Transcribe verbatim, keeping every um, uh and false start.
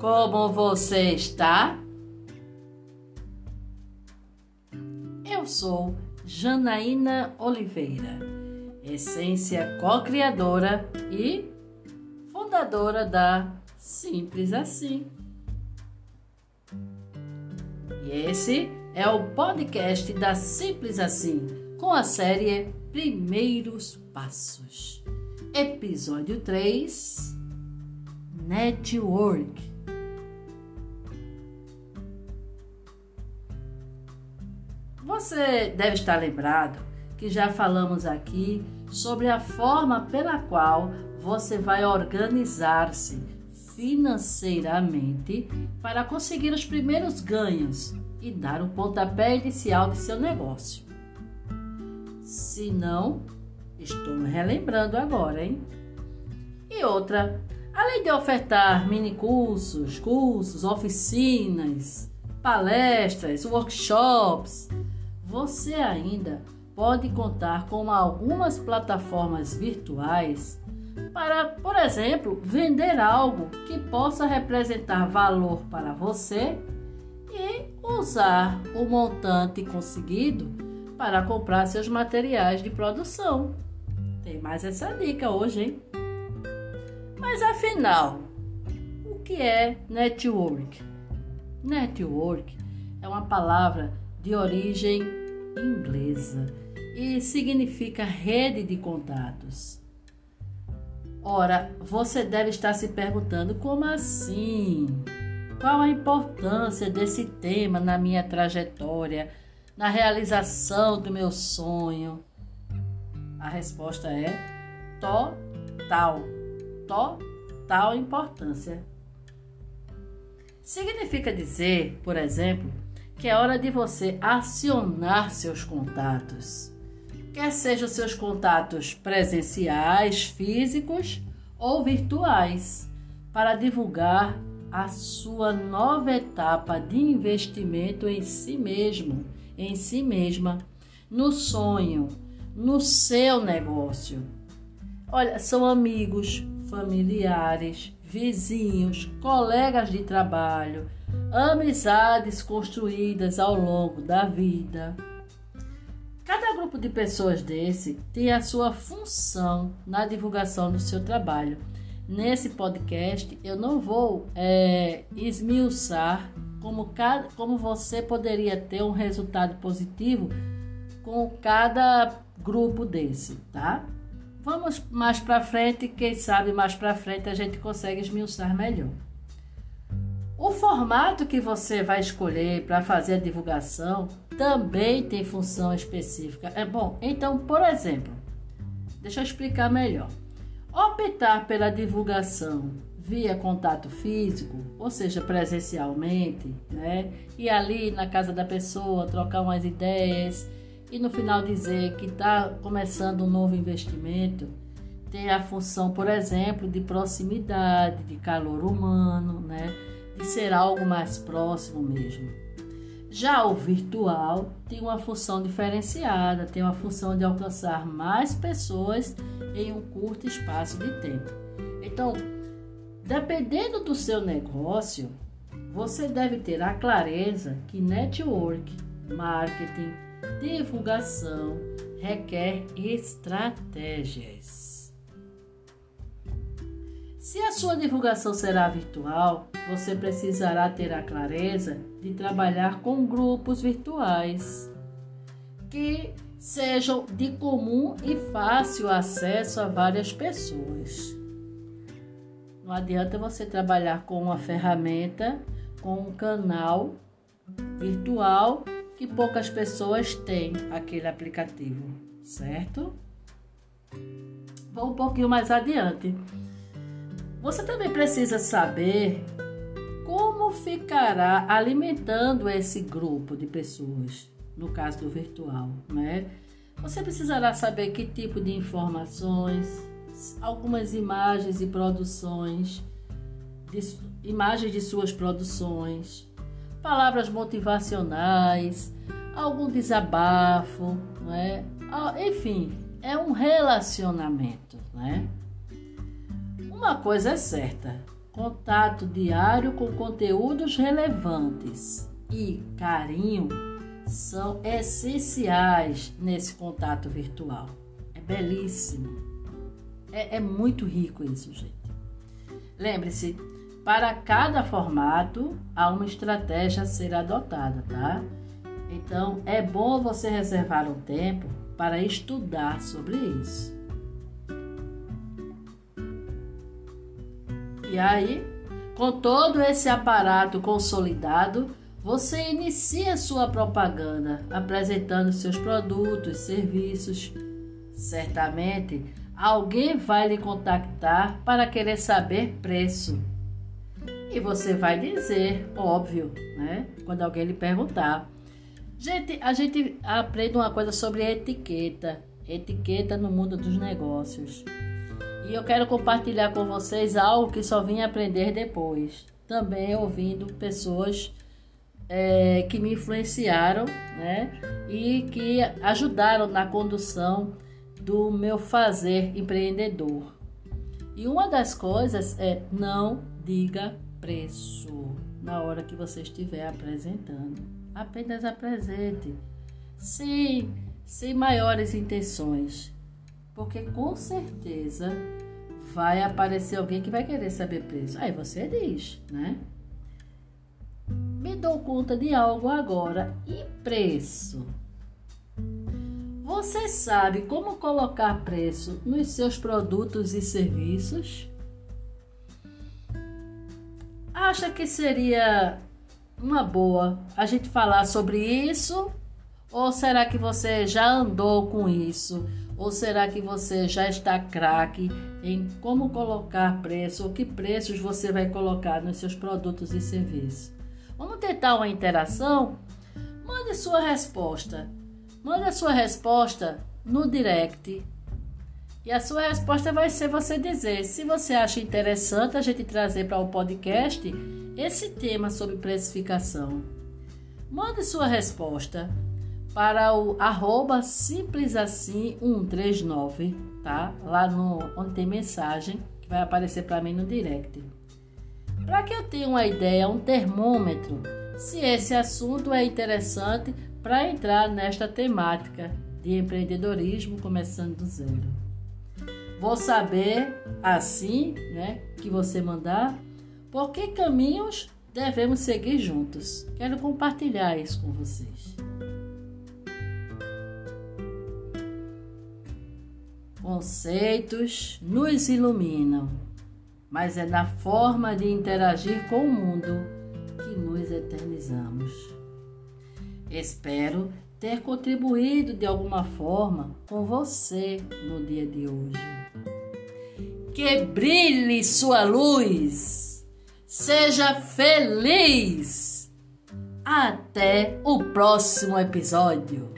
Como você está? Eu sou Janaína Oliveira, essência co-criadora e fundadora da Simples Assim. E esse é o podcast da Simples Assim, com a série Primeiros Passos. Episódio três, Network. Você deve estar lembrado que já falamos aqui sobre a forma pela qual você vai organizar-se financeiramente para conseguir os primeiros ganhos e dar o pontapé inicial de seu negócio. Se não, estou relembrando agora, hein? E outra, além de ofertar minicursos, cursos, oficinas, palestras, workshops, você ainda pode contar com algumas plataformas virtuais para, por exemplo, vender algo que possa representar valor para você e usar o montante conseguido para comprar seus materiais de produção. Tem mais essa dica hoje, hein? Mas afinal, o que é network? Network é uma palavra de origem inglesa e significa rede de contatos. Ora, você deve estar se perguntando, como assim? Qual a importância desse tema na minha trajetória, na realização do meu sonho? A resposta é total, total importância. Significa dizer, por exemplo, que é hora de você acionar seus contatos. Quer sejam seus contatos presenciais, físicos ou virtuais, para divulgar a sua nova etapa de investimento em si mesmo, em si mesma, no sonho, no seu negócio. Olha, são amigos, familiares, vizinhos, colegas de trabalho, amizades construídas ao longo da vida. Cada grupo de pessoas desse tem a sua função na divulgação do seu trabalho. Nesse podcast eu não vou é, esmiuçar como, cada, como você poderia ter um resultado positivo com cada grupo desse, tá? Vamos mais para frente, quem sabe mais para frente a gente consegue esmiuçar melhor. O formato que você vai escolher para fazer a divulgação também tem função específica. É bom, então, por exemplo, deixa eu explicar melhor. Optar pela divulgação via contato físico, ou seja, presencialmente, né? E ali na casa da pessoa, trocar umas ideias e no final dizer que está começando um novo investimento, tem a função, por exemplo, de proximidade, de calor humano, né? De ser algo mais próximo mesmo. Já o virtual tem uma função diferenciada, tem uma função de alcançar mais pessoas em um curto espaço de tempo. Então, dependendo do seu negócio, você deve ter a clareza que network, marketing, divulgação requer estratégias. Se a sua divulgação será virtual, você precisará ter a clareza de trabalhar com grupos virtuais que sejam de comum e fácil acesso a várias pessoas. Não adianta você trabalhar com uma ferramenta, com um canal virtual que poucas pessoas têm aquele aplicativo, certo? Vou um pouquinho mais adiante. Você também precisa saber como ficará alimentando esse grupo de pessoas, no caso do virtual, né? Você precisará saber que tipo de informações, algumas imagens e produções, de, imagens de suas produções, palavras motivacionais, algum desabafo, né? Enfim, é um relacionamento, né? Uma coisa é certa, contato diário com conteúdos relevantes e carinho são essenciais nesse contato virtual. É belíssimo. É, é muito rico isso, gente. Lembre-se, para cada formato há uma estratégia a ser adotada, tá? Então, é bom você reservar um tempo para estudar sobre isso. E aí, com todo esse aparato consolidado, você inicia sua propaganda, apresentando seus produtos, serviços. Certamente, alguém vai lhe contactar para querer saber preço. E você vai dizer, óbvio, né? Quando alguém lhe perguntar. Gente, a gente aprende uma coisa sobre etiqueta, etiqueta no mundo dos negócios. E eu quero compartilhar com vocês algo que só vim aprender depois, também ouvindo pessoas é, que me influenciaram, né, e que ajudaram na condução do meu fazer empreendedor. E uma das coisas é: não diga preço na hora que você estiver apresentando. Apenas apresente, sem, sem maiores intenções, porque com certeza vai aparecer alguém que vai querer saber preço. Aí você diz, né? Me dou conta de algo agora. E preço? Você sabe como colocar preço nos seus produtos e serviços? Acha que seria uma boa a gente falar sobre isso? Ou será que você já andou com isso? Ou será que você já está craque em como colocar preço? Ou que preços você vai colocar nos seus produtos e serviços? Vamos tentar uma interação? Mande sua resposta. Mande a sua resposta no direct. E a sua resposta vai ser você dizer se você acha interessante a gente trazer para o podcast esse tema sobre precificação. Mande sua resposta para o arroba simples assim um três nove, tá? Lá no, onde tem mensagem, que vai aparecer para mim no direct, para que eu tenha uma ideia, um termômetro, se esse assunto é interessante para entrar nesta temática de empreendedorismo começando do zero. Vou saber, assim, né, que você mandar, por que caminhos devemos seguir juntos? Quero compartilhar isso com vocês. Conceitos nos iluminam, mas é na forma de interagir com o mundo que nos eternizamos. Espero ter contribuído de alguma forma com você no dia de hoje. Que brilhe sua luz! Seja feliz! Até o próximo episódio!